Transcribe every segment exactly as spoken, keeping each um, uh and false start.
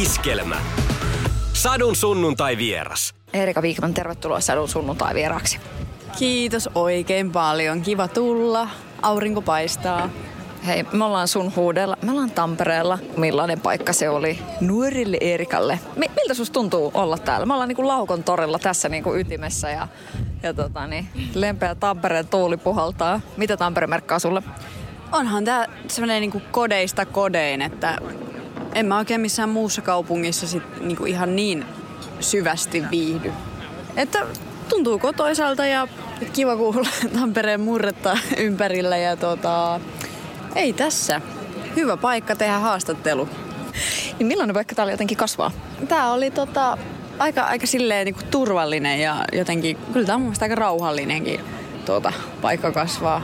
Iskelmä. Sadun sunnuntai vieras. Erika Vikman, tervetuloa Sadun sunnuntai vieraksi. Kiitos oikein paljon. Kiva tulla. Aurinko paistaa. Hei, me ollaan sun huudella. Me ollaan Tampereella. Millainen paikka se oli nuorille Erikalle? Miltä susta tuntuu olla täällä? Me ollaan niinku Laukon torilla tässä niinku ytimessä ja, ja tota niin, lempeä Tampereen tuuli puhaltaa. Mitä Tampere merkkaa sulle? Onhan tää semmoinen niinku kodeista kodein, että en mä oikein missään muussa kaupungissa sit niinku ihan niin syvästi viihdy. Että tuntuu kotoisalta ja kiva kuulla Tampereen murretta ympärillä ja tota... Ei tässä. Hyvä paikka tehdä haastattelu. Niin millainen paikka täällä jotenkin kasvaa? Tää oli tota, aika, aika silleen niinku turvallinen ja jotenkin, kyllä tää on mun mielestä aika rauhallinenkin tota, paikka kasvaa.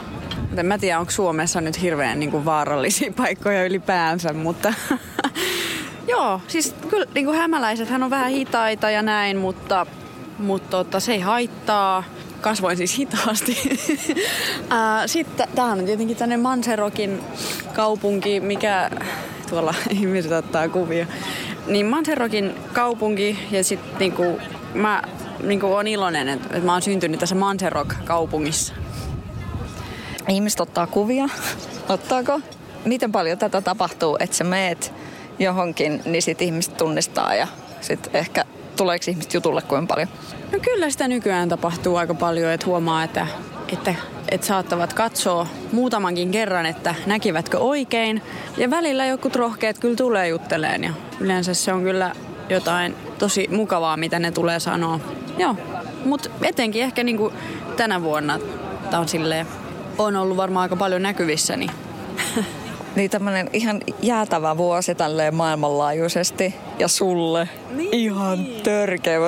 Joten mä tiedän, onko Suomessa nyt hirveän niinku vaarallisia paikkoja ylipäänsä, mutta joo, siis kyllä niinku hämäläisethän on vähän hitaita ja näin, mutta, mutta tota, se ei haittaa. Kasvoin siis hitaasti. Sitten tämä on tietenkin tänne Manserokin kaupunki, mikä tuolla ihmiset ottaa kuvia. Niin Manserokin kaupunki ja sitten niinku, mä niinku, olen iloinen, että et mä oon syntynyt tässä Manserok-kaupungissa. Ihmiset ottaa kuvia. Ottaako? Miten paljon tätä tapahtuu, että sä meet johonkin, niin sit ihmiset tunnistaa ja sit ehkä... Tuleeko ihmiset jutulle kuin paljon? No kyllä sitä nykyään tapahtuu aika paljon, että huomaa, että, että, että saattavat katsoa muutamankin kerran, että näkivätkö oikein. Ja välillä jotkut rohkeat kyllä tulee jutteleen ja yleensä se on kyllä jotain tosi mukavaa, mitä ne tulee sanoa. Joo, mutta etenkin ehkä niin kuin tänä vuonna tämä on silleen, on ollut varmaan aika paljon näkyvissäni. Niin tämmönen ihan jäätävä vuosi tälleen maailmanlaajuisesti. Ja sulle niin. Ihan törkeä.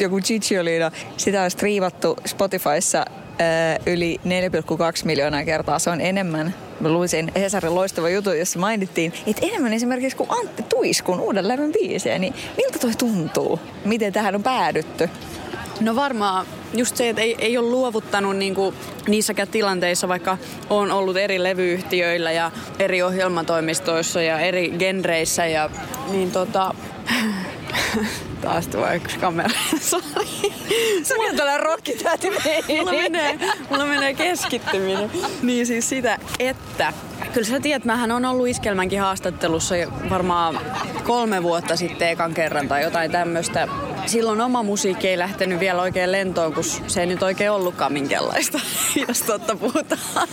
Joku Gigi Oliina. Sitä on striivattu Spotifyssa ää, yli neljä pilkku kaksi miljoonaa kertaa. Se on enemmän. Mä luisin Hesarin loistava jutu, jossa mainittiin, että enemmän esimerkiksi kuin Antti Tuiskun uuden levyn biisejä. Niin miltä toi tuntuu? Miten tähän on päädytty? No varmaan just se, että ei, ei ole luovuttanut niinku niissäkään tilanteissa, vaikka on ollut eri levyyhtiöillä ja eri ohjelmatoimistoissa ja eri genreissä. Ja, niin tota... Taas tuo yksi kamera. Sori. Sun on tällä rokkitäti. Mulla menee, mulla menee keskittyminen. Niin siis sitä, että... Kyllä sä tiedät, mähän on ollut Iskelmänkin haastattelussa varmaan kolme vuotta sitten ekan kerran tai jotain tämmöistä. Silloin oma musiikki ei lähtenyt vielä oikein lentoon, kun se ei nyt oikein ollutkaan minkäänlaista, jos totta puhutaan.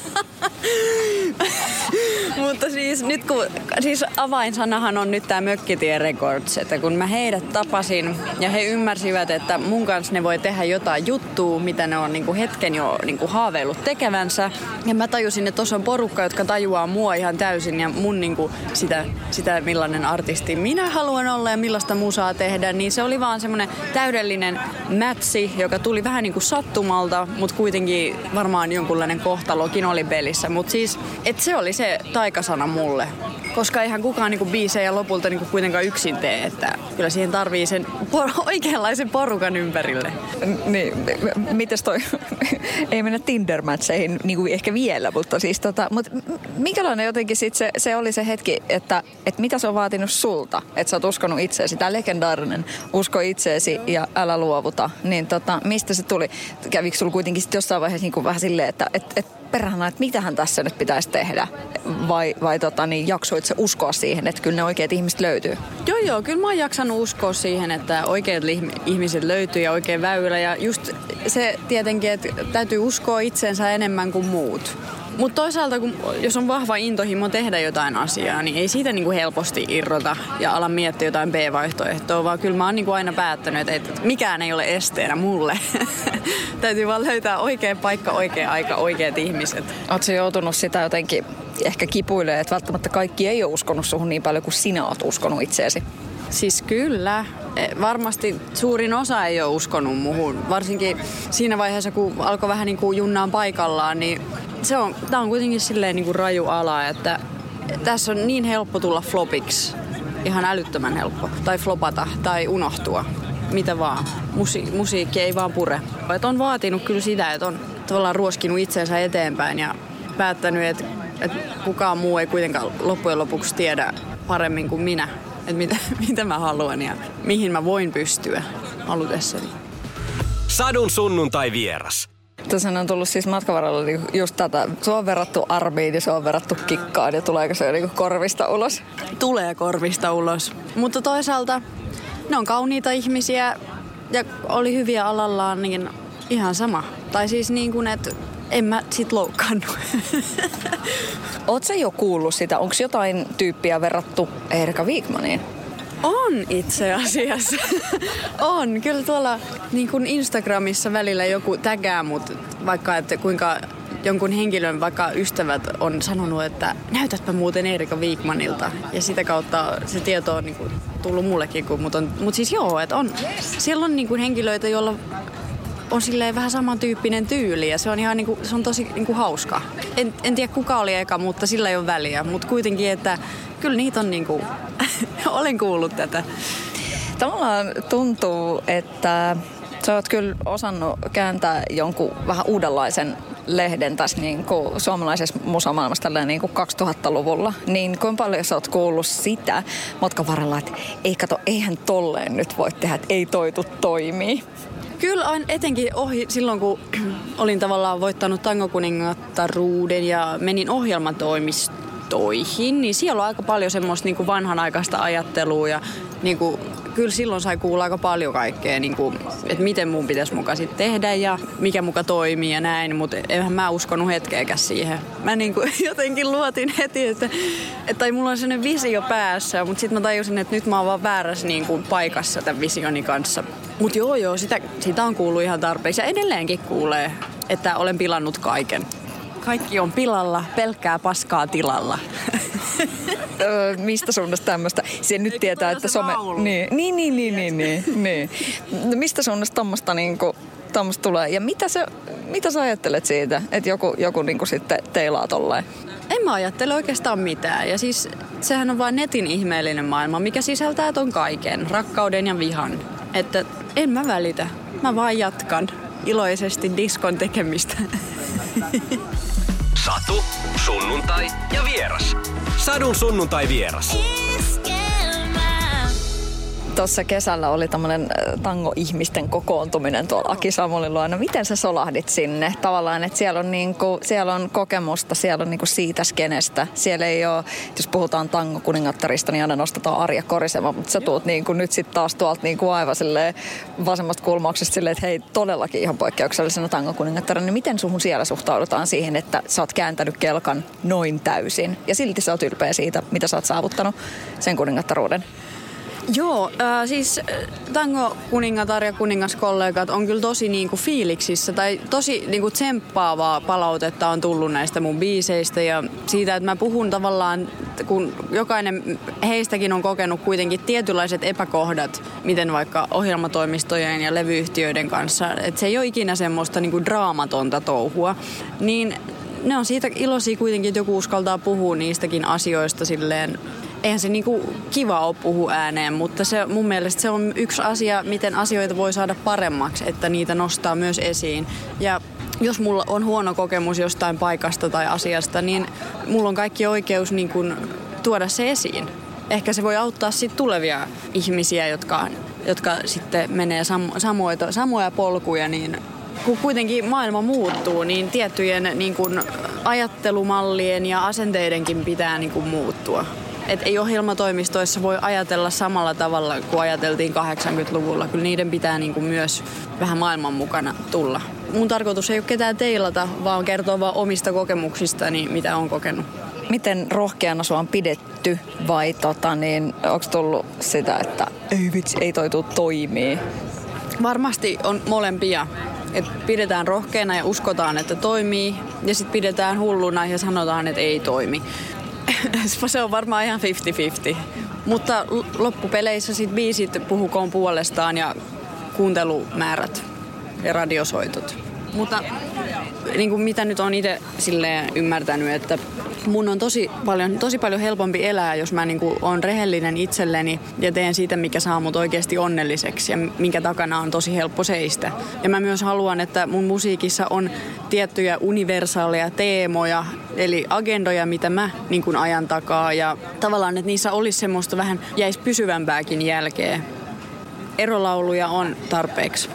Mutta siis, nyt kun, siis avainsanahan on nyt tämä Mökkitie Records, että kun mä heidät tapasin ja he ymmärsivät, että mun kanssa ne voi tehdä jotain juttua, mitä ne on niinku hetken jo niinku haaveillut tekevänsä. Ja mä tajusin, että tuossa on porukka, jotka tajuaa mua ihan täysin ja mun niinku sitä, sitä, millainen artisti minä haluan olla ja millaista musaa tehdä, niin se oli vaan semmoinen täydellinen mätsi, joka tuli vähän niin kuin sattumalta, mutta kuitenkin varmaan jonkunlainen kohtalokin oli pelissä. Mutta siis, et se oli se taikasana mulle. Koska eihän kukaan niinku biisejä lopulta niinku kuitenkaan yksin tee, että kyllä siihen tarvii sen por- oikeanlaisen porukan ympärille. Niin, mitäs toi? Ei mennä Tinder-mätseihin niinku ehkä vielä, mutta siis tota, mut minkälainen jotenkin sit se, se oli se hetki, että et mitä se on vaatinut sulta, että sä oot uskonut itseesi, tää legendaarinen usko itseesi ja älä luovuta, niin tota, mistä se tuli? Kävikö sulla kuitenkin sit jossain vaiheessa niinku vähän silleen, että et, et perhana, että mitähän tässä nyt pitäisi tehdä? Vai, vai tota, niin jaksoit se uskoa siihen, että kyllä ne oikeat ihmiset löytyy? Joo, joo. Kyllä mä oon jaksanut uskoa siihen, että oikeat ihmiset löytyy ja oikein väylä. Ja just se tietenkin, että täytyy uskoa itsensä enemmän kuin muut. Mutta toisaalta, kun, jos on vahva intohimo tehdä jotain asiaa, niin ei siitä niinku helposti irrota ja ala miettiä jotain B-vaihtoehtoa, vaan kyllä mä oon niinku aina päättänyt, että mikään ei ole esteenä mulle. Täytyy vaan löytää oikea paikka, oikea aika, oikeat ihmiset. Ootko joutunut sitä jotenkin ehkä kipuilemaan, että välttämättä kaikki ei ole uskonut suhun niin paljon kuin sinä oot uskonut itseesi? Siis kyllä. Varmasti suurin osa ei ole uskonut muuhun. Varsinkin siinä vaiheessa, kun alkoi vähän niin kuin junnaan paikallaan, niin se on, tää on kuitenkin silleen niin kuin raju ala, että tässä on niin helppo tulla flopiksi. Ihan älyttömän helppo. Tai flopata, tai unohtua. Mitä vaan. Musi- musiikki ei vaan pure. Et on vaatinut kyllä sitä, että on tavallaan ruoskinut itsensä eteenpäin ja päättänyt, että et kukaan muu ei kuitenkaan loppujen lopuksi tiedä paremmin kuin minä. että mitä, mitä mä haluan ja mihin mä voin pystyä halutessani. Sadun sunnuntai vieras. Tuossa on tullut siis matkan varrella niinku just tätä. Se on verrattu armiin ja se on verrattu kikkaan ja tuleeko se niinku korvista ulos? Tulee korvista ulos, mutta toisaalta ne on kauniita ihmisiä ja oli hyviä alallaan, niin ihan sama. Tai siis niin kuin, että en mä sit loukkaannu. Ootko jo kuullut sitä? Onko jotain tyyppiä verrattu Erika Vikmaniin? On itse asiassa. On. Kyllä tuolla niin kuin Instagramissa välillä joku tägää mut, vaikka että kuinka jonkun henkilön vaikka ystävät on sanonut, että näytätpä muuten Erika Vikmanilta. Ja sitä kautta se tieto on niin kuin tullut mullekin. Mutta mut siis joo, että on. Siellä on niin kuin henkilöitä, joilla on silleen vähän samantyyppinen tyyli ja se on ihan niinku, se on tosi niinku hauska. En, en tiedä kuka oli eka, mutta sillä ei ole väliä. Mutta kuitenkin, että kyllä niitä on niinku, olen kuullut tätä. Tavallaan tuntuu, että sä oot kyllä osannut kääntää jonkun vähän uudenlaisen lehden tässä niinku suomalaisessa musamaailmassa niinku kaksituhattaluvulla. Niin kuin paljon sä oot kuullut sitä matkan varrella, että ei kato, eihän tolleen nyt voi tehdä, että ei toitu toimii. Kyllä on etenkin ohi, silloin kun olin tavallaan voittanut Tango-kuningattaruuden ja menin ohjelmatoimistoihin, niin siellä on aika paljon semmoista niin kuin vanhanaikaista ajattelua ja niin kuin, kyllä silloin sai kuulla aika paljon kaikkea, niin kuin, että miten mun pitäisi muka sitten tehdä ja mikä muka toimii ja näin, mutta enhän mä uskonut hetkeäkään siihen. Mä niin kuin jotenkin luotin heti, että, että mulla on sellainen visio päässä, mutta sitten mä tajusin, että nyt mä oon vaan väärässä niin kuin paikassa tämän visioni kanssa. Mut joo joo, sitä, sitä on kuullut ihan tarpeeksi ja edelleenkin kuulee, että olen pilannut kaiken. Kaikki on pilalla, pelkkää paskaa tilalla. Öö, mistä suunnasta tämmöistä? Se nyt tietää, että some... Niin, niin, niin, niin, niin, niin, niin. No, mistä suunnasta tommoista niinku, tommoista tulee? Ja mitä sä, mitä sä ajattelet siitä, että joku, joku niinku sitten teilaa tolleen? En mä ajattele oikeastaan mitään. Ja siis sehän on vaan netin ihmeellinen maailma, mikä sisältää ton kaiken, rakkauden ja vihan. Että en mä välitä. Mä vaan jatkan iloisesti diskon tekemistä. Satu, sunnuntai ja vieras. Sadun sunnuntai vieras. Tuossa kesällä oli tämmöinen tango-ihmisten kokoontuminen tuolla Aki-Samulin luona. Miten sä solahdit sinne? Tavallaan, että siellä on, niinku, siellä on kokemusta, siellä on niinku siitä skenestä. Siellä ei ole, jos puhutaan tango-kuningattarista, niin aina nostetaan Arja Korisema. Mutta sä tuut niinku, nyt sitten taas tuolta niinku aivan silleen vasemmasta kulmauksesta silleen, että hei, todellakin ihan poikkeuksellisena tango-kuningattarina. Niin miten suhun siellä suhtaudutaan siihen, että sä oot kääntänyt kelkan noin täysin? Ja silti sä oot ylpeä siitä, mitä sä oot saavuttanut sen kuningattaruuden. Joo, äh, siis tango-kuningatar ja kuningaskollegat on kyllä tosi niinku fiiliksissä tai tosi niinku tsemppaavaa palautetta on tullut näistä mun biiseistä ja siitä, että mä puhun tavallaan, kun jokainen heistäkin on kokenut kuitenkin tietynlaiset epäkohdat, miten vaikka ohjelmatoimistojen ja levyyhtiöiden kanssa, että se ei ole ikinä semmoista niinku draamatonta touhua, niin ne on siitä iloisia kuitenkin, että joku uskaltaa puhua niistäkin asioista silleen. Eihän se niinku kiva ole puhua ääneen, mutta se, mun mielestä se on yksi asia, miten asioita voi saada paremmaksi, että niitä nostaa myös esiin. Ja jos mulla on huono kokemus jostain paikasta tai asiasta, niin mulla on kaikki oikeus niinku tuoda se esiin. Ehkä se voi auttaa sit tulevia ihmisiä, jotka, jotka sitten menee sam- samoita, samoja polkuja, niin... Kun kuitenkin maailma muuttuu, niin tiettyjen niin kun, ajattelumallien ja asenteidenkin pitää niin kun, muuttua. Et ei ohjelmatoimistoissa voi ajatella samalla tavalla kuin ajateltiin kahdeksankymmentäluvulla. Kyllä niiden pitää niin kun, myös vähän maailman mukana tulla. Mun tarkoitus ei ole ketään teilata, vaan kertoa vaan omista kokemuksistani, mitä on kokenut. Miten rohkeana sua on pidetty vai tota, niin, onko tullut sitä, että ei vitsi, ei toi tule toimii? Varmasti on molempia. Et pidetään rohkeana ja uskotaan, että toimii. Ja sitten pidetään hulluna ja sanotaan, että ei toimi. Se on varmaan ihan viisikymmentä viisikymmentä. Mutta loppupeleissä sit biisit puhukoon puolestaan ja kuuntelumäärät ja radiosoitot. Mutta niin kuin mitä nyt on itse ymmärtänyt, että mun on tosi paljon, tosi paljon helpompi elää, jos mä niin kuin oon rehellinen itselleni ja teen siitä, mikä saa mut oikeasti onnelliseksi ja minkä takana on tosi helppo seistä. Ja mä myös haluan, että mun musiikissa on tiettyjä universaaleja teemoja, eli agendoja, mitä mä niin kuin ajan takaa ja tavallaan, että niissä olisi semmoista vähän jäisi pysyvämpääkin jälkeä. Erolauluja on tarpeeksi.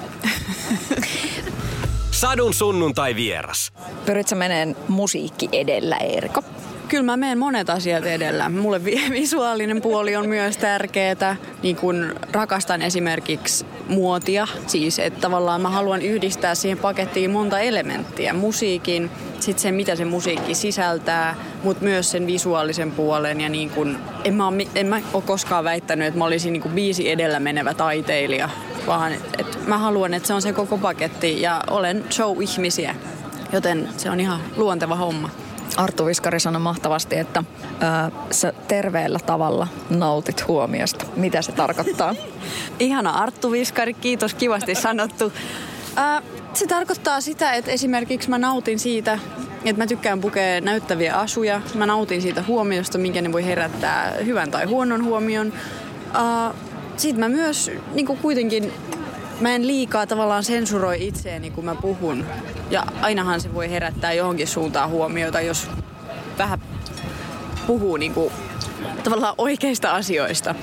Sadun sunnuntai vieras. Pyritkö meneen musiikki edellä, Erika? Kyllä mä menen monet asiat edellä. Mulle visuaalinen puoli on myös tärkeää. Niin kun rakastan esimerkiksi muotia. Siis, että tavallaan mä haluan yhdistää siihen pakettiin monta elementtiä. Musiikin, sitten sen mitä se musiikki sisältää, mutta myös sen visuaalisen puolen. Ja niin kun, en, mä ole, en mä ole koskaan väittänyt, että mä olisin niin kun biisi edellä menevä taiteilija. Vaan että mä haluan, että se on se koko paketti ja olen show-ihmisiä. Joten se on ihan luonteva homma. Arttu Viskari sanoi mahtavasti, että ää, sä terveellä tavalla nautit huomiosta. Mitä se tarkoittaa? Ihana Arttu Viskari, kiitos, kivasti sanottu. Ää, se tarkoittaa sitä, että esimerkiksi mä nautin siitä, että mä tykkään pukea näyttäviä asuja. Mä nautin siitä huomiosta, minkä ne voi herättää hyvän tai huonon huomion. Ää, Sitten mä myös niin kuin kuitenkin, mä en liikaa tavallaan sensuroi itseäni, kun mä puhun. Ja ainahan se voi herättää johonkin suuntaan huomiota, jos vähän puhuu niin kuin, tavallaan oikeista asioista.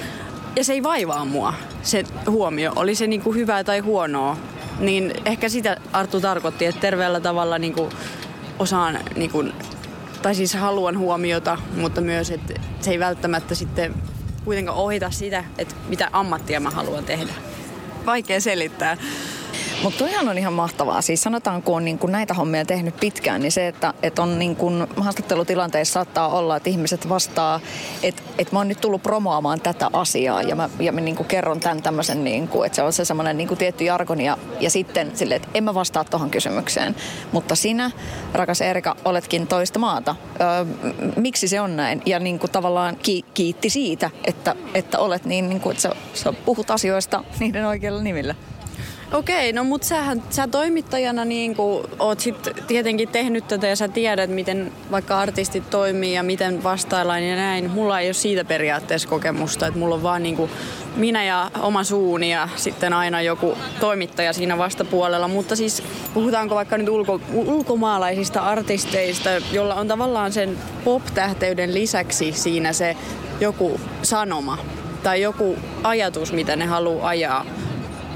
Ja se ei vaivaa mua, se huomio. Oli se niin kuin hyvää tai huonoa. Niin ehkä sitä Arttu tarkoitti, että terveellä tavalla niin kuin osaan, niin kuin, tai siis haluan huomiota, mutta myös, että se ei välttämättä sitten kuitenkaan ohita sitä, että mitä ammattia mä haluan tehdä. Vaikea selittää. Mutta toihan on ihan mahtavaa. Siis sanotaan, kun on niinku näitä hommia tehnyt pitkään, niin se, että et on niinku haastattelutilanteissa saattaa olla, että ihmiset vastaa, että et mä oon nyt tullut promoamaan tätä asiaa ja mä, ja mä niinku kerron tämän tämmöisen, niinku, että se on se semmoinen niinku tietty jargoni ja, ja sitten silleen, että en mä vastaa tohon kysymykseen. Mutta sinä, rakas Erika, oletkin toista maata. Öö, miksi se on näin? Ja niinku tavallaan ki- kiitti siitä, että, että olet niin, niinku, että sä, sä puhut asioista niiden oikeilla nimillä. Okei, no mutta sähän, sä toimittajana niin kun oot sit tietenkin tehnyt tätä ja sä tiedät, miten vaikka artistit toimii ja miten vastaillaan ja näin. Mulla ei ole siitä periaatteessa kokemusta, että mulla on vaan niin kun minä ja oma suuni ja sitten aina joku toimittaja siinä vastapuolella. Mutta siis puhutaanko vaikka nyt ulko, ulkomaalaisista artisteista, jolla on tavallaan sen pop-tähteyden lisäksi siinä se joku sanoma tai joku ajatus, mitä ne haluaa ajaa,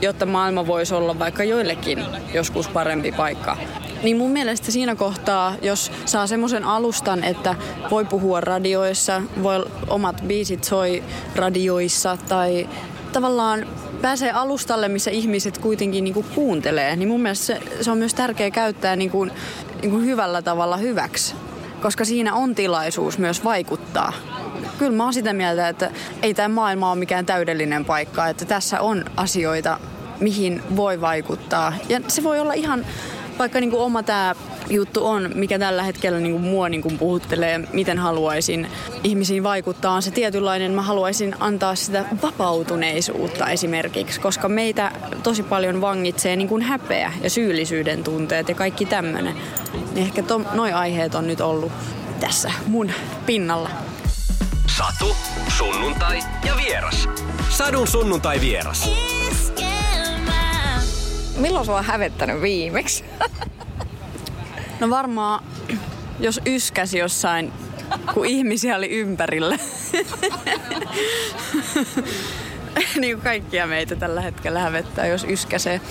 jotta maailma voisi olla vaikka joillekin joskus parempi paikka. Niin mun mielestä siinä kohtaa, jos saa semmoisen alustan, että voi puhua radioissa, voi omat biisit soi radioissa tai tavallaan pääsee alustalle, missä ihmiset kuitenkin niinku kuuntelee, niin mun mielestä se, se on myös tärkeää käyttää niinku, niinku hyvällä tavalla hyväksi, koska siinä on tilaisuus myös vaikuttaa. Kyllä mä oon sitä mieltä, että ei tämä maailma ole mikään täydellinen paikka, että tässä on asioita, mihin voi vaikuttaa. Ja se voi olla ihan, vaikka niin kuin oma tämä juttu on, mikä tällä hetkellä niin kuin mua niin kuin puhuttelee, miten haluaisin ihmisiin vaikuttaa, on se tietynlainen, mä haluaisin antaa sitä vapautuneisuutta esimerkiksi, koska meitä tosi paljon vangitsee niin kuin häpeä ja syyllisyyden tunteet ja kaikki tämmöinen. Ehkä to, noi aiheet on nyt ollut tässä mun pinnalla. Satu, sunnuntai ja vieras. Sadun sunnuntai vieras. Iskelmä. Milloin sua on hävettänyt viimeksi? No varmaan, jos yskäsi jossain, kun ihmisiä oli ympärillä. Niin kuin kaikkia meitä tällä hetkellä hävettää, jos yskäsee.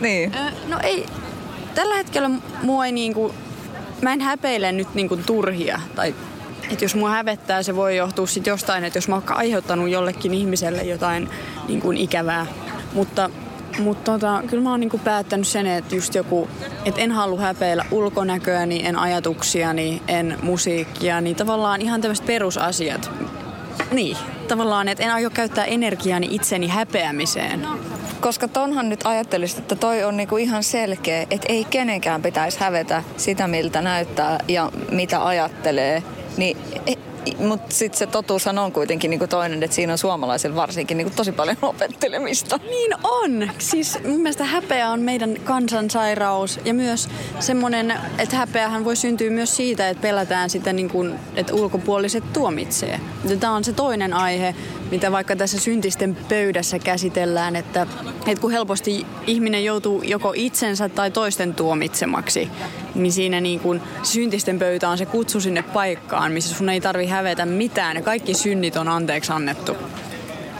Niin. No ei, tällä hetkellä mua ei niinku, mä en häpeile nyt niinku turhia tai että jos mua hävettää, se voi johtua sit jostain, että jos mä oon aiheuttanut jollekin ihmiselle jotain niin kuin ikävää. Mutta, mutta tota, kyllä mä oon niin kuin päättänyt sen, että just joku, että en halua häpeillä ulkonäköäni, en ajatuksiani, en musiikkia, niin tavallaan ihan tämmöiset perusasiat. Niin, tavallaan, että en aio käyttää energiaani itseni häpeämiseen. Koska tonhan nyt ajattelisit, että toi on niinku ihan selkeä, että ei kenenkään pitäisi hävetä sitä, miltä näyttää ja mitä ajattelee. Niin Mutta sitten se totuushan on kuitenkin niinku toinen, että siinä on suomalaisilla varsinkin niinku tosi paljon opettelemista. Niin on. Siis mun mielestä häpeä on meidän kansansairaus ja myös semmoinen, että häpeähän voi syntyä myös siitä, että pelätään sitä, niinku, että ulkopuoliset tuomitsee. Tämä on se toinen aihe, mitä vaikka tässä syntisten pöydässä käsitellään, että, että kun helposti ihminen joutuu joko itsensä tai toisten tuomitsemaksi, niin siinä niin kuin syntisten pöytä on se kutsu sinne paikkaan, missä sun ei tarvitse hävetä mitään ja kaikki synnit on anteeksi annettu.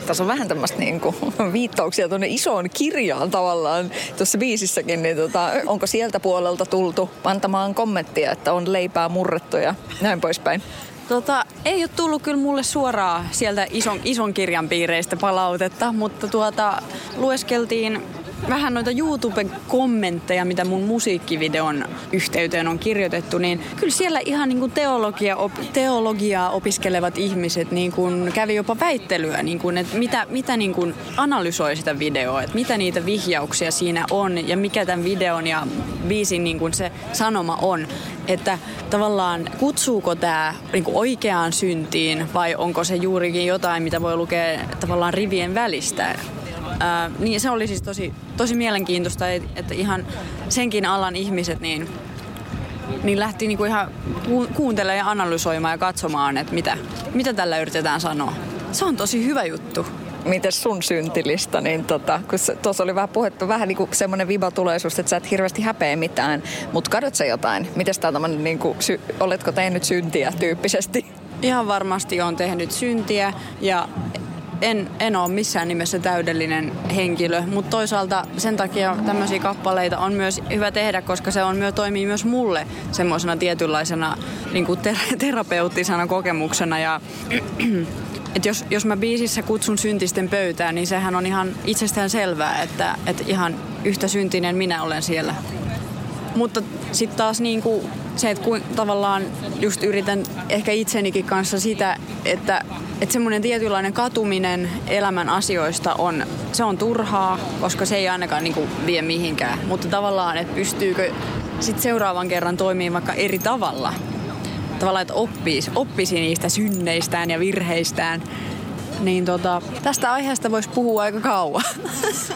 Tässä on vähän tämmöistä niin kuin viittauksia tuonne isoon kirjaan tavallaan tuossa biisissäkin, niin tota, onko sieltä puolelta tultu antamaan kommenttia, että on leipää murrettu ja näin poispäin? Tota, ei ole tullut kyllä mulle suoraan sieltä ison, ison kirjan piireistä palautetta, mutta tuota, lueskeltiin vähän noita YouTube-kommentteja, mitä mun musiikkivideon yhteyteen on kirjoitettu, niin kyllä siellä ihan niin kuin teologia, op, teologiaa opiskelevat ihmiset niin kuin kävi jopa väittelyä, niin kuin, että mitä, mitä niin kuin analysoi sitä videoa, että mitä niitä vihjauksia siinä on ja mikä tämän videon ja biisin niin kuin se sanoma on. Että tavallaan kutsuuko tämä niin kuin oikeaan syntiin vai onko se juurikin jotain, mitä voi lukea tavallaan rivien välistä. Ää, niin se oli siis tosi, tosi mielenkiintoista, että ihan senkin alan ihmiset niin, niin lähti niinku ihan kuuntelemaan ja analysoimaan ja katsomaan, että mitä, mitä tällä yritetään sanoa. Se on tosi hyvä juttu. Mites sun syntilista, niin tota, kun tuossa oli vähän puhetta, vähän niinku semmoinen vibatuleisuus, että sä et hirveästi häpeä mitään, mutta kadot sä jotain? Mites tää tämmönen, niinku, sy- oletko tehnyt syntiä tyyppisesti? Ihan varmasti on tehnyt syntiä ja... En, en ole missään nimessä täydellinen henkilö, mutta toisaalta sen takia tämmöisiä kappaleita on myös hyvä tehdä, koska se on, toimii myös mulle semmoisena tietynlaisena niin kuin ter- terapeuttisena kokemuksena. Ja, et jos, jos mä biisissä kutsun syntisten pöytään, niin sehän on ihan itsestään selvää, että, että ihan yhtä syntinen minä olen siellä. Mutta sitten taas niin kuin se, että ku, tavallaan just yritän ehkä itsenikin kanssa sitä, että että semmoinen tietynlainen katuminen elämän asioista on, se on turhaa, koska se ei ainakaan niinku vie mihinkään. Mutta tavallaan, että pystyykö sit seuraavan kerran toimimaan vaikka eri tavalla. Tavallaan, että oppisi, oppisi niistä synneistään ja virheistään. Niin tota, tästä aiheesta voisi puhua aika kauan.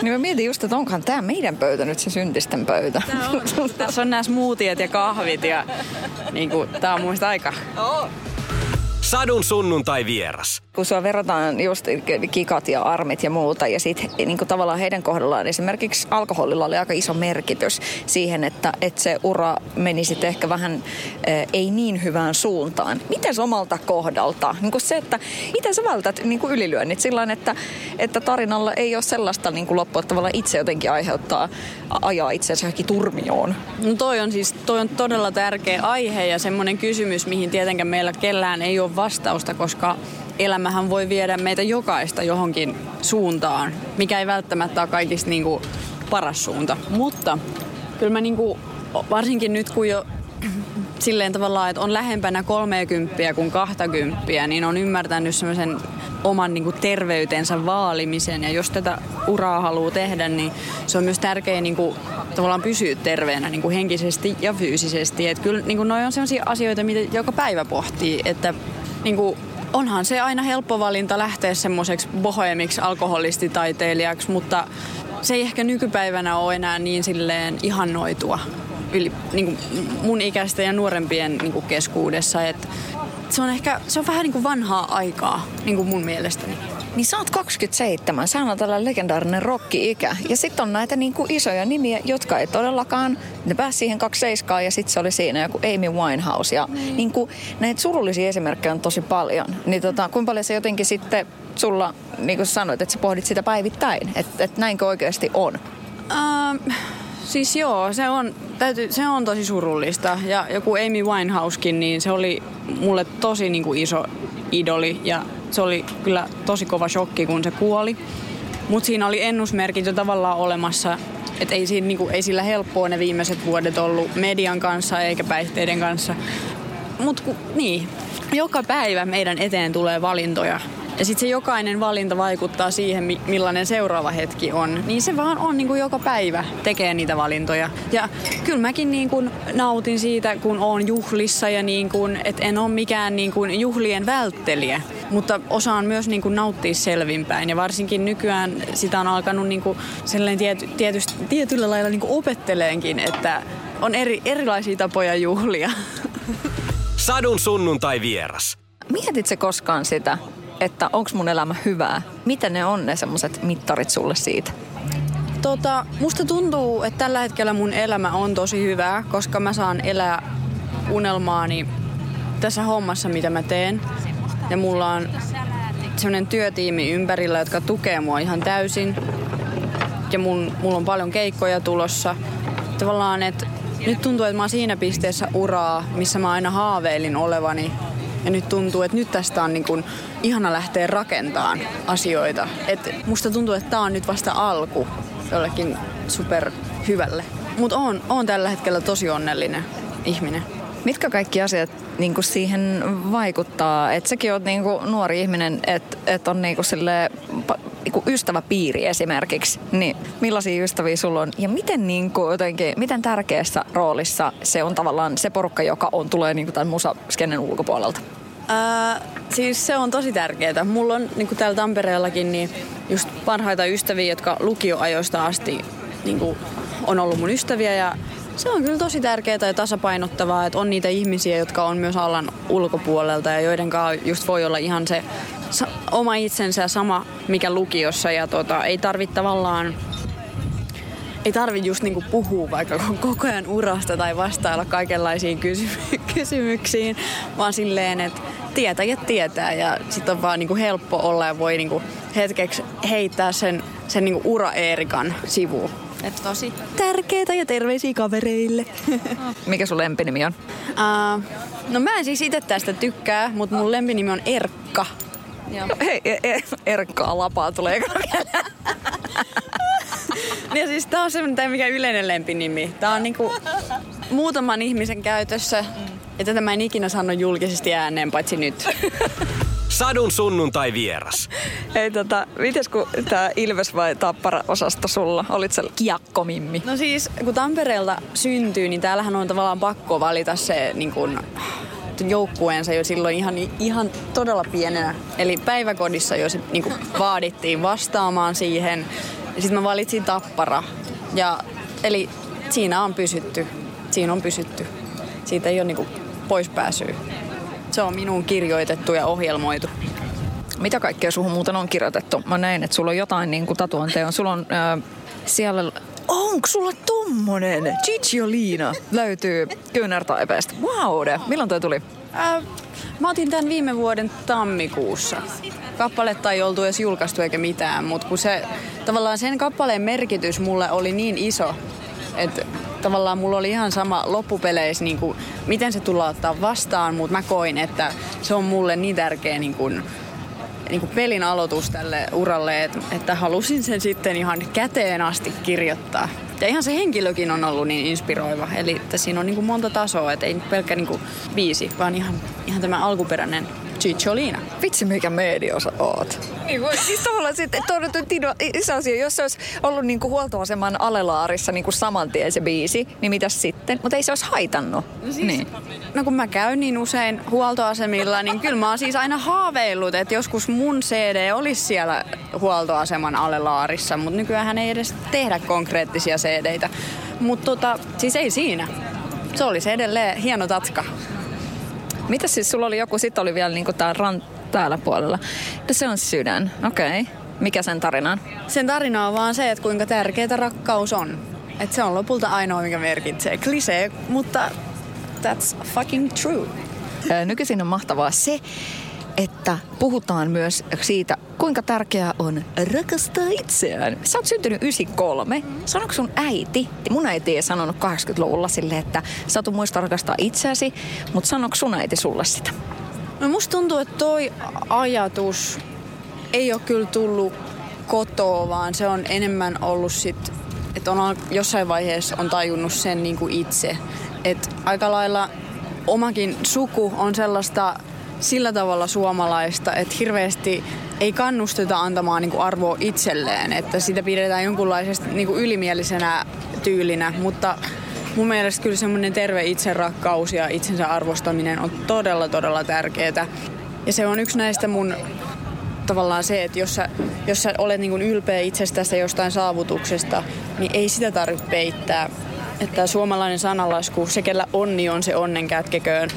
Niin mä mietin just, että onkohan tää meidän pöytä nyt se syntisten pöytä. On. Tässä on nää smoothiet ja kahvit ja niinku, tää on mun mielestä aika... Sadun sunnuntai vieras. Kun sua verrataan just kikat ja armit ja muuta ja sit niin kuin tavallaan heidän kohdallaan esimerkiksi alkoholilla oli aika iso merkitys siihen, että, että se ura meni sitten ehkä vähän eh, ei niin hyvään suuntaan. Miten omalta kohdalta? Niin kuin se, että miten sä vältät niin kuin ylilyönnit sillain, että, että tarinalla ei ole sellaista niin kuin loppua, että tavallaan itse jotenkin aiheuttaa, ajaa itseänsä johonkin turmioon. No toi on siis toi on todella tärkeä aihe ja semmoinen kysymys, mihin tietenkään meillä kellään ei ole vastausta, koska elämähän voi viedä meitä jokaista johonkin suuntaan, mikä ei välttämättä ole kaikista niin kuin paras suunta. Mutta kyllä mä niin kuin, varsinkin nyt kun jo silleen tavallaan, että on lähempänä kolmekymppiä kuin kahtakymppiä, niin on ymmärtänyt semmoisen oman niin kuin terveytensä vaalimisen. Ja jos tätä uraa haluaa tehdä, niin se on myös tärkeää niin kuin tavallaan pysyä terveenä niin kuin henkisesti ja fyysisesti. Että kyllä niin kuin noi on semmoisia asioita, mitä joka päivä pohtii, että niin kuin onhan se aina helppo valinta lähteä semmoiseksi bohemiksi alkoholistitaiteilijaksi, mutta se ei ehkä nykypäivänä ole enää niin silleen ihannoitua yli, niin kuin mun ikäisten ja nuorempien niin kuin keskuudessa. Et se on ehkä, se on vähän niin kuin vanhaa aikaa, niin kuin mun mielestäni. Niin sä oot kaksikymmentäseitsemän, sä on tällainen legendaarinen rokki-ikä. Ja sit on näitä niinku isoja nimiä, jotka ei todellakaan, ne pääsi siihen kaksikymmentäseitsemään ja sit se oli siinä joku Amy Winehouse. Ja mm. niinku, näitä surullisia esimerkkejä on tosi paljon. Niin tota, kuinka paljon se jotenkin sitten sulla, niin kuin sanoit, että sä pohdit sitä päivittäin? Että et näinkö oikeasti on? Um, siis joo, se on, täytyy, se on tosi surullista. Ja joku Amy Winehousekin, niin se oli mulle tosi niinku iso idoli ja... Se oli kyllä tosi kova shokki, kun se kuoli. Mutta siinä oli ennusmerkit jo tavallaan olemassa. Että ei, siinä, niinku, ei sillä helppoa ne viimeiset vuodet ollut median kanssa eikä päihteiden kanssa. Mutta niin, joka päivä meidän eteen tulee valintoja. Ja sitten se jokainen valinta vaikuttaa siihen, millainen seuraava hetki on. Niin se vaan on niin kuin joka päivä tekee niitä valintoja. Ja kyllä mäkin niin kuin nautin siitä, kun oon juhlissa ja niin kuin, et en ole mikään niin kuin juhlien välttelijä. Mutta osaan myös niin kuin nauttia selvinpäin. Ja varsinkin nykyään sitä on alkanut niin kuin tiety, tietysti, tietyllä lailla niin kuin opetteleenkin, että on eri, erilaisia tapoja juhlia. Sadun sunnuntai vieras. Mietitkö koskaan sitä, että onko mun elämä hyvää? Mitä ne on ne semmoiset mittarit sulle siitä? Tota, musta tuntuu, että tällä hetkellä mun elämä on tosi hyvää, koska mä saan elää unelmaani tässä hommassa, mitä mä teen. Ja mulla on semmoinen työtiimi ympärillä, jotka tukee mua ihan täysin. Ja mun, mulla on paljon keikkoja tulossa. Tavallaan, että nyt tuntuu, että mä oon siinä pisteessä uraa, missä mä aina haaveilin olevani. Ja nyt tuntuu, että nyt tästä on niin kuin ihana lähteä rakentamaan asioita. Et musta tuntuu, että tää on nyt vasta alku jollekin superhyvälle. Mut oon, oon tällä hetkellä tosi onnellinen ihminen. Mitkä kaikki asiat niin kuin siihen vaikuttaa? Et säkin oot niin kuin nuori ihminen, että et on niin kuin silleen, niin kuin ystäväpiiri esimerkiksi. Niin millaisia ystäviä sulla on? Ja miten, niin kuin jotenkin, miten tärkeässä roolissa se on tavallaan se porukka, joka on, tulee niin kuin tämän musaskenen ulkopuolelta? Ää, siis se on tosi tärkeää. Mulla on niin kuin täällä Tampereellakin niin just parhaita ystäviä, jotka lukioajoista asti niin kuin on ollut mun ystäviä ja se on kyllä tosi tärkeää ja tasapainottavaa, että on niitä ihmisiä, jotka on myös alan ulkopuolelta ja joiden kanssa just voi olla ihan se oma itsensä sama, mikä lukiossa. Ja tota, ei tarvitse tavallaan, ei tarvitse just niinku puhua vaikka koko ajan urasta tai vastailla kaikenlaisiin kysy- kysymyksiin, vaan silleen, että tietää ja tietää ja sitten on vaan niinku helppo olla ja voi niinku hetkeksi heittää sen, sen niinku ura Eerikan sivuun. Et tosi tärkeitä ja terveisiä kavereille. Mikä sun lempinimi on? Uh, no mä en siis itse tästä tykkää, mutta mun lempinimi on Erkka. Joo. Hei, Erkkaa lapaa tulee kaikille. Ja siis tää on semmoinen, mikä yleinen lempinimi. Tää on niinku muutaman ihmisen käytössä. Ja tätä mä en ikinä sano julkisesti ääneen, paitsi nyt. Sadun sunnuntai vieras. Hei tota, mites kun tää Ilves vai Tappara-osasto sulla? Olit sä kiekkomimmi? No siis, kun Tampereelta syntyy, niin täällähän on tavallaan pakko valita se niin kun, joukkueensa jo silloin ihan, ihan todella pienenä. Eli päiväkodissa jo se niin kun, vaadittiin vastaamaan siihen. Sitten mä valitsin Tappara. Ja, eli siinä on pysytty. Siinä on pysytty. Siitä ei ole niin kun, pois pääsyä. Se on minun kirjoitettu ja ohjelmoitu. Mitä kaikkea suhun muuten on kirjoitettu? Mä näin, että sulla on jotain niin kuin tatuointeja. Sulla on äh, siellä... Onko sulla tommonen? Gigi Oliina löytyy kyynärtaipeesta. Wow, de. Milloin toi tuli? Äh, mä otin tämän viime vuoden tammikuussa. Kappaletta ei oltu edes julkaistu eikä mitään, mutta kun se... Tavallaan sen kappaleen merkitys mulle oli niin iso, että... Tavallaan mulla oli ihan sama loppupeleissä, niin kuin, miten se tullaan ottaa vastaan, mutta mä koin, että se on mulle niin tärkeä niin kuin, niin kuin pelin aloitus tälle uralle, että, että halusin sen sitten ihan käteen asti kirjoittaa. Ja ihan se henkilökin on ollut niin inspiroiva, eli että siinä on niin kuin monta tasoa, että ei pelkkä niin kuin biisi, vaan ihan, ihan tämä alkuperäinen Cicciolina. Vitsi, mikä mediosa oot. Niin, siis tavallaan sitten todettu iso asia. Jos se olisi ollut niinku huoltoaseman alelaarissa niinku saman tien se biisi, niin mitäs sitten? Mutta ei se olisi haitannut. No, siis, niin. No kun mä käyn niin usein huoltoasemilla, niin kyllä mä oon siis aina haaveillut, että joskus mun C D olisi siellä huoltoaseman alelaarissa, mutta nykyäänhän ei edes tehdä konkreettisia C D:itä. Mutta tota, siis ei siinä. Se olisi edelleen hieno tatska. Mitäs siis sulla oli joku, sit oli vielä niinku tää rant täällä puolella. No se on sydän, okei. Okay. Mikä sen tarina on? Sen tarina on vaan se, että kuinka tärkeää rakkaus on. Että se on lopulta ainoa, mikä merkitsee. Klisee, mutta that's fucking true. Nykyisin on mahtavaa se, että puhutaan myös siitä, kuinka tärkeää on rakastaa itseään. Sä oot syntynyt yhdeksänkymmentäkolme. Sanoiko sun äiti? Mun äiti ei sanonut kahdeksankymmentäluvulla sille, että sä oot muista rakastaa itseäsi, mutta sanoiko sun äiti sulle sitä? No musta tuntuu, että toi ajatus ei ole kyllä tullut kotoa, vaan se on enemmän ollut sit, että on jossain vaiheessa on tajunnut sen niin kuin itse. Et aika lailla omakin suku on sellaista sillä tavalla suomalaista, että hirveästi ei kannusteta antamaan niin kuin arvoa itselleen, että sitä pidetään jonkunlaisesta niin kuin ylimielisenä tyylinä, mutta mun mielestä kyllä semmoinen terve itserakkaus ja itsensä arvostaminen on todella, todella tärkeää. Ja se on yksi näistä mun tavallaan se, että jos sä, jos sä olet niin kuin ylpeä itsestäsi jostain saavutuksesta, niin ei sitä tarvitse peittää. Että suomalainen sananlasku, se kellä onni on, se onnen kätkeköön,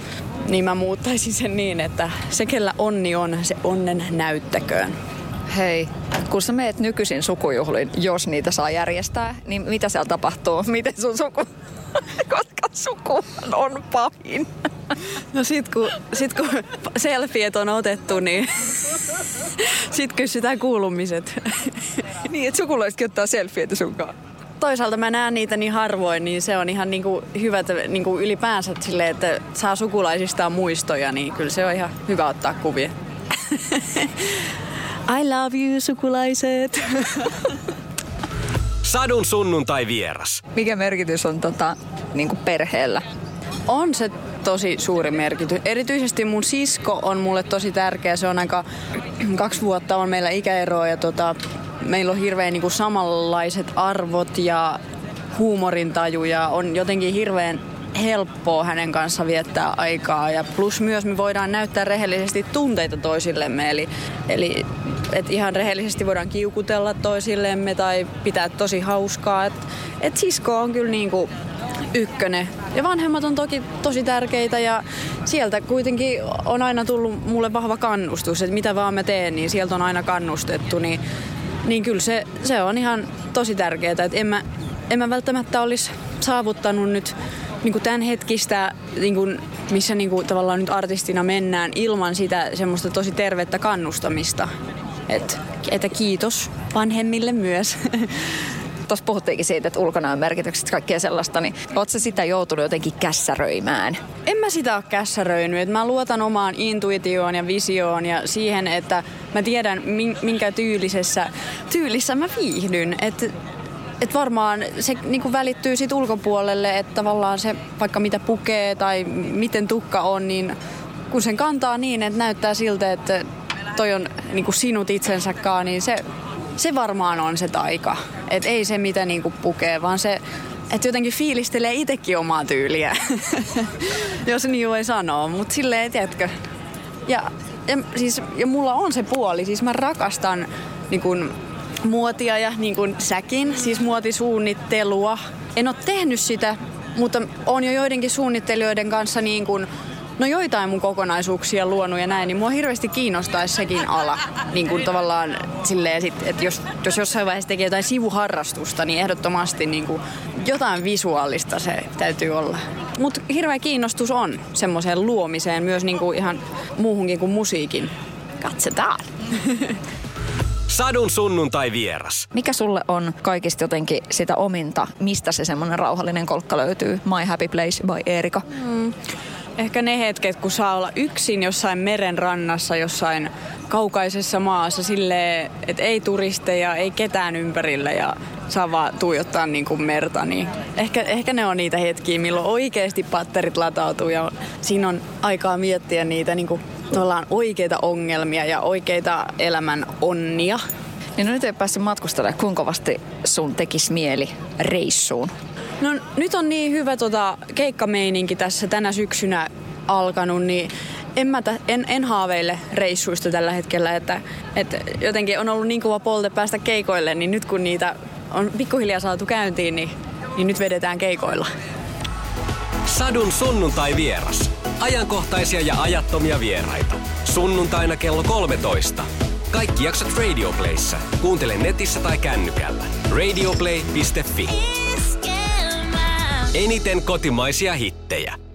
niin mä muuttaisin sen niin, että se kellä onni on, se onnen näyttäköön. Hei, kun sä meet nykyisin sukujuhliin, jos niitä saa järjestää, niin mitä siellä tapahtuu? Miten sun suku, koska suku on pahin? No sit kun, sit kun selfiet on otettu, niin sit kysytään kuulumiset. Niin, että sukulaisetkin ottaa selfieitä sunkaan. Toisaalta mä näen niitä niin harvoin, niin se on ihan niinku hyvä niinku ylipäänsä silleen, että saa sukulaisistaan muistoja, niin kyllä se on ihan hyvä ottaa kuvia. I love you, sukulaiset! Sadun sunnuntai vieras. Mikä merkitys on tota, niinku perheellä? On se tosi suuri merkitys. Erityisesti mun sisko on mulle tosi tärkeä. Se on aika, kaksi vuotta on meillä ikäeroa ja tota, meillä on hirveän niinku samanlaiset arvot ja huumorintaju ja on jotenkin hirveän helppoa hänen kanssa viettää aikaa ja plus myös me voidaan näyttää rehellisesti tunteita toisillemme. Eli, eli et ihan rehellisesti voidaan kiukutella toisillemme tai pitää tosi hauskaa. Et, et sisko on kyllä niinku ykkönen. Ja vanhemmat on toki tosi tärkeitä ja sieltä kuitenkin on aina tullut mulle vahva kannustus, että mitä vaan mä teen, niin sieltä on aina kannustettu. Niin, niin kyllä se, se on ihan tosi tärkeää, että en mä, en mä välttämättä olisi saavuttanut nyt niin kuin tämän hetkistä, niin kuin, missä niin kuin, tavallaan nyt artistina mennään ilman sitä semmoista tosi tervettä kannustamista. Et, että kiitos vanhemmille myös. Tuossa puhuttiinkin siitä, että ulkona on merkitykset kaikkea sellaista, niin ootko sä sitä joutunut jotenkin kässäröimään? En mä sitä ole kässäröinyt. Et mä luotan omaan intuitioon ja visioon ja siihen, että mä tiedän minkä tyylisessä tyylissä mä viihdyn. Että Et varmaan se niinku välittyy sit ulkopuolelle, että tavallaan se vaikka mitä pukee tai miten tukka on, niin kun sen kantaa niin, että näyttää siltä, että toi on niinku sinut itsensäkaan, niin se, se varmaan on se taika. Et ei se mitä niinku pukee, vaan se, että jotenkin fiilistelee itsekin omaa tyyliä, jos niin voi sanoa, mutta silleen, tiedätkö. Ja, ja, siis, ja mulla on se puoli, siis mä rakastan niinku muotia ja niin kuin säkin, siis muotisuunnittelua. En ole tehnyt sitä, mutta olen jo joidenkin suunnittelijoiden kanssa niin kuin, no joitain mun kokonaisuuksia luonut ja näin, niin mua hirveästi kiinnostaisi sekin ala. Niin kuin tavallaan silleen sit, että jos, jos jossain vaiheessa tekee jotain sivuharrastusta, niin ehdottomasti niin kuin jotain visuaalista se täytyy olla. Mutta hirveä kiinnostus on semmoiseen luomiseen, myös niin kuin ihan muuhunkin kuin musiikin. Katsotaan! Sadun sunnuntai vieras. Mikä sulle on kaikista jotenkin sitä ominta? Mistä se semmoinen rauhallinen kolkka löytyy? My Happy Place by Erika. Mm. Ehkä ne hetket, kun saa olla yksin jossain meren rannassa, jossain kaukaisessa maassa silleen, että ei turisteja, ei ketään ympärillä ja saa vaan tuijottaa niin kuin merta. Niin ehkä, ehkä ne on niitä hetkiä, milloin oikeasti patterit latautuu ja siinä on aikaa miettiä niitä niin kuin tavallaan oikeita ongelmia ja oikeita elämän onnia. Niin no nyt ei päässyt matkustelemaan. Kuinka kovasti sun tekisi mieli reissuun? No nyt on niin hyvä tota, keikkameininki tässä tänä syksynä alkanut, niin en, mä tä, en, en haaveile reissuista tällä hetkellä. Että, että jotenkin on ollut niin kova polte päästä keikoille, niin nyt kun niitä on pikkuhiljaa saatu käyntiin, niin, niin nyt vedetään keikoilla. Sadun sunnuntai vieras. Ajankohtaisia ja ajattomia vieraita. Sunnuntaina kello kolmetoista. Kaikki jaksot Radioplayssä. Kuuntele netissä tai kännykällä. radioplay piste fi. Eniten kotimaisia hittejä.